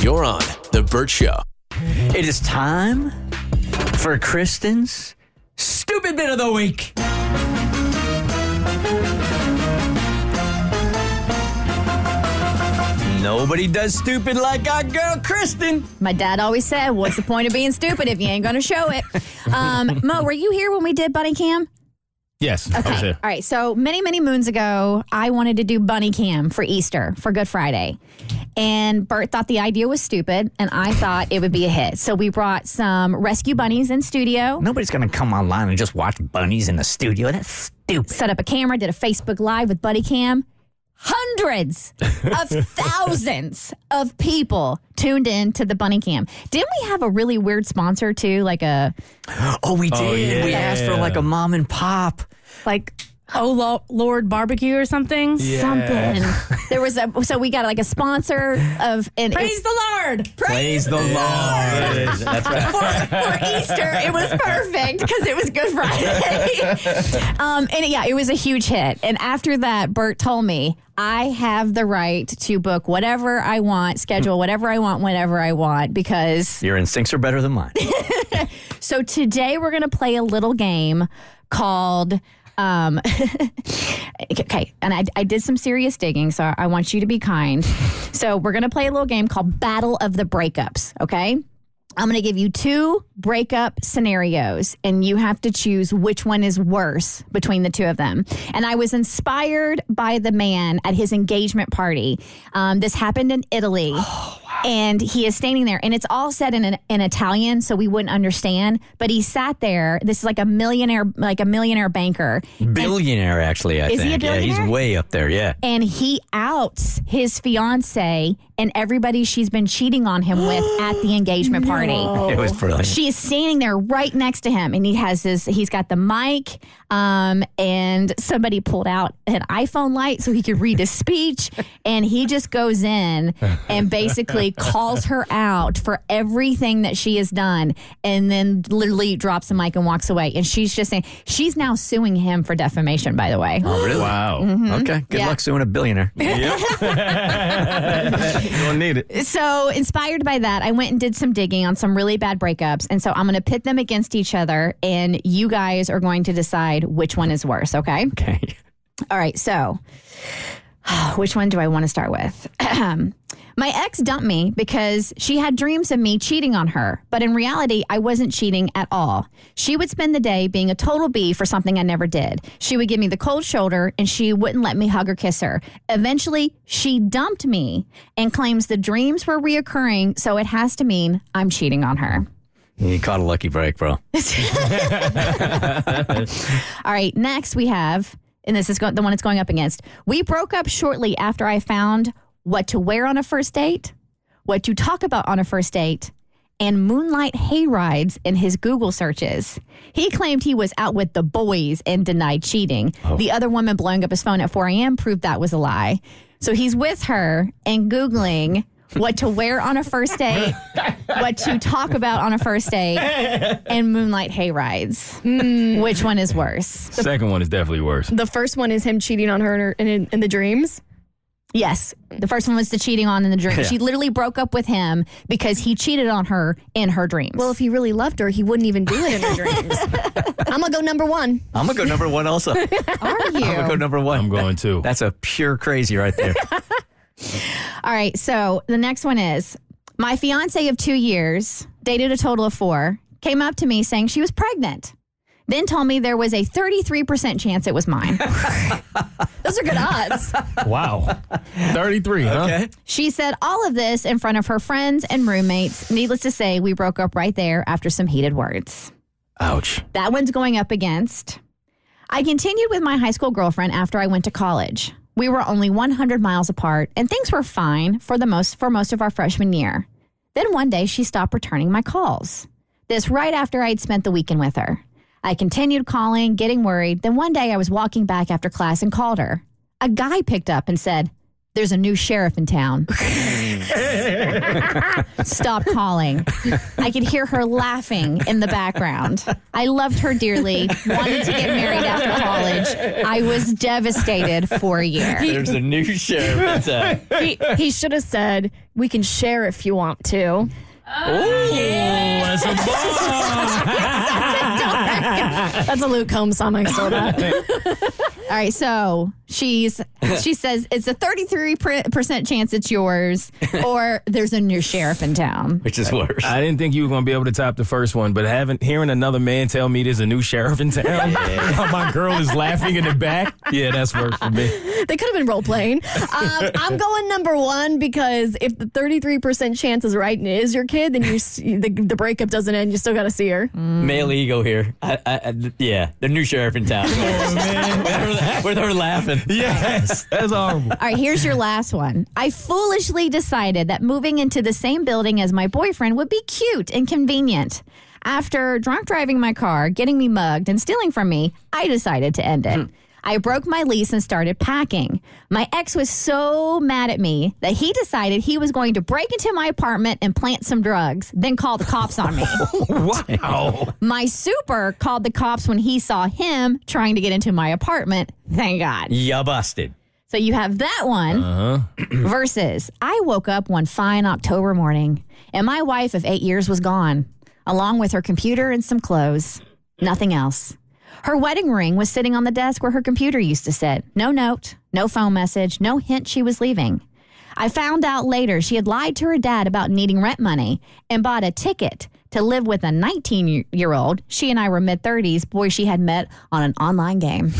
You're on The Bert Show. It is time for Kristin's Stupid Bit of the Week. Nobody does stupid like our girl Kristin. My dad always said, what's the point of being stupid if you ain't going to show it? Mo, were you here when we did Bunny Cam? Yes. Okay. I was here. All right. So many, many moons ago, I wanted to do Bunny Cam for Easter, for Good Friday. And Bert thought the idea was stupid, and I thought it would be a hit. So we brought some rescue bunnies in studio. Nobody's going to come online and just watch bunnies in the studio. That's stupid. Set up a camera, did a Facebook Live with Bunny Cam. Hundreds of thousands of people tuned in to the Bunny Cam. Didn't we have a really weird sponsor, too? Like a... Oh, we did. Oh, yeah. We asked for like a mom and pop. Like... Oh, Lord Barbecue or something? Yeah. Something. There was a, so we got like a sponsor of... An, praise the Lord! Praise the Lord! That's right. For Easter, it was perfect because it was Good Friday. And yeah, it was a huge hit. And after that, Bert told me, I have the right to book whatever I want, schedule whatever I want, whenever I want, because... Your instincts are better than mine. So today we're going to play a little game called... Okay, and I did some serious digging, so I want you to be kind. So we're going to play a little game called Battle of the Breakups, okay? I'm going to give you two breakup scenarios, and you have to choose which one is worse between the two of them. And I was inspired by the man at his engagement party. This happened in Italy. Oh, wow. And he is standing there, and it's all said in Italian, so we wouldn't understand. But he sat there. This is like a millionaire banker, billionaire actually. I think he a billionaire? Yeah, he's way up there. Yeah, and he outs his fiance and everybody she's been cheating on him with at the engagement party. It was brilliant. She's standing there right next to him, and he has his. He's got the mic, and somebody pulled out an iPhone light so he could read his speech, and he just goes in and basically. Calls her out for everything that she has done, and then literally drops the mic and walks away. And she's just saying she's now suing him for defamation, by the way. Oh, really? Wow. Mm-hmm. Okay. Good luck suing a billionaire. Yep. You don't need it. So, inspired by that, I went and did some digging on some really bad breakups. And so, I'm going to pit them against each other, and you guys are going to decide which one is worse, okay? Okay. All right. So, which one do I want to start with? My ex dumped me because she had dreams of me cheating on her, but in reality, I wasn't cheating at all. She would spend the day being a total B for something I never did. She would give me the cold shoulder, and she wouldn't let me hug or kiss her. Eventually, she dumped me and claims the dreams were reoccurring, so it has to mean I'm cheating on her. You caught a lucky break, bro. All right, next we have, and this is the one it's going up against. We broke up shortly after I found what to wear on a first date, what to talk about on a first date, and moonlight hay rides in his Google searches. He claimed he was out with the boys and denied cheating. Oh. The other woman blowing up his phone at 4 a.m. proved that was a lie. So he's with her and Googling what to wear on a first date, what to talk about on a first date, and moonlight hay rides. Which one is worse? The second one is definitely worse. The first one is him cheating on her in the dreams. Yes. The first one was the cheating on in the dream. Yeah. She literally broke up with him because he cheated on her in her dreams. Well, if he really loved her, he wouldn't even do it in her dreams. I'm going to go number one. I'm going to go number one also. Are you? I'm going to go number one. I'm going too. That's a pure crazy right there. All right. So the next one is, my fiance of 2 years, dated a total of 4, came up to me saying she was pregnant, then told me there was a 33% chance it was mine. Those are good odds. Wow. 33, okay. Huh? She said all of this in front of her friends and roommates. Needless to say, we broke up right there after some heated words. Ouch. That one's going up against. I continued with my high school girlfriend after I went to college. We were only 100 miles apart, and things were fine for most of our freshman year. Then one day, she stopped returning my calls. This right after I'd spent the weekend with her. I continued calling, getting worried. Then one day, I was walking back after class and called her. A guy picked up and said, "There's a new sheriff in town." Stop calling. I could hear her laughing in the background. I loved her dearly, wanted to get married after college. I was devastated for a year. There's a new sheriff in town. He should have said, "We can share if you want to." Oh, yeah. That's a bomb. That's a Luke Combs song. I saw that. All right, so she says it's a 33% chance it's yours, or there's a new sheriff in town. Which is worse. I didn't think you were going to be able to top the first one, but hearing another man tell me there's a new sheriff in town, my girl is laughing in the back, yeah, that's worse for me. They could have been role-playing. I'm going number one, because if the 33% chance is right and it is your kid, then the breakup doesn't end. You still got to see her. Mm. Male ego here. Yeah, the new sheriff in town. Oh, man. With her laughing. Yes, that's horrible. All right, here's your last one. I foolishly decided that moving into the same building as my boyfriend would be cute and convenient. After drunk driving my car, getting me mugged, and stealing from me, I decided to end it. I broke my lease and started packing. My ex was so mad at me that he decided he was going to break into my apartment and plant some drugs, then call the cops on me. Wow. My super called the cops when he saw him trying to get into my apartment. Thank God. Ya busted. So you have that one versus I woke up one fine October morning and my wife of 8 years was gone, along with her computer and some clothes. Nothing else. Her wedding ring was sitting on the desk where her computer used to sit. No note, no phone message, no hint she was leaving. I found out later she had lied to her dad about needing rent money and bought a ticket to live with a 19-year-old, she and I were mid-30s, boy she had met on an online game.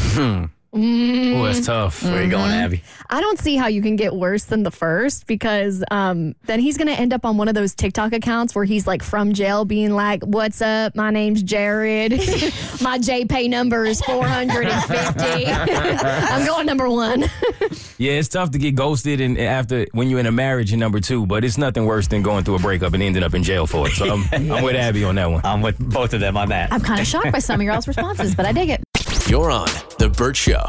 Oh, that's tough. Where are you going, Abby? I don't see how you can get worse than the first, because then he's going to end up on one of those TikTok accounts where he's like from jail being like, "What's up? My name's Jared. My JPay number is 450. I'm going number one. Yeah, it's tough to get ghosted and after when you're in a marriage, and number two, but it's nothing worse than going through a breakup and ending up in jail for it. So I'm with Abby on that one. I'm with both of them on that. I'm kind of shocked by some of your all's responses, but I dig it. You're on The Bert Show.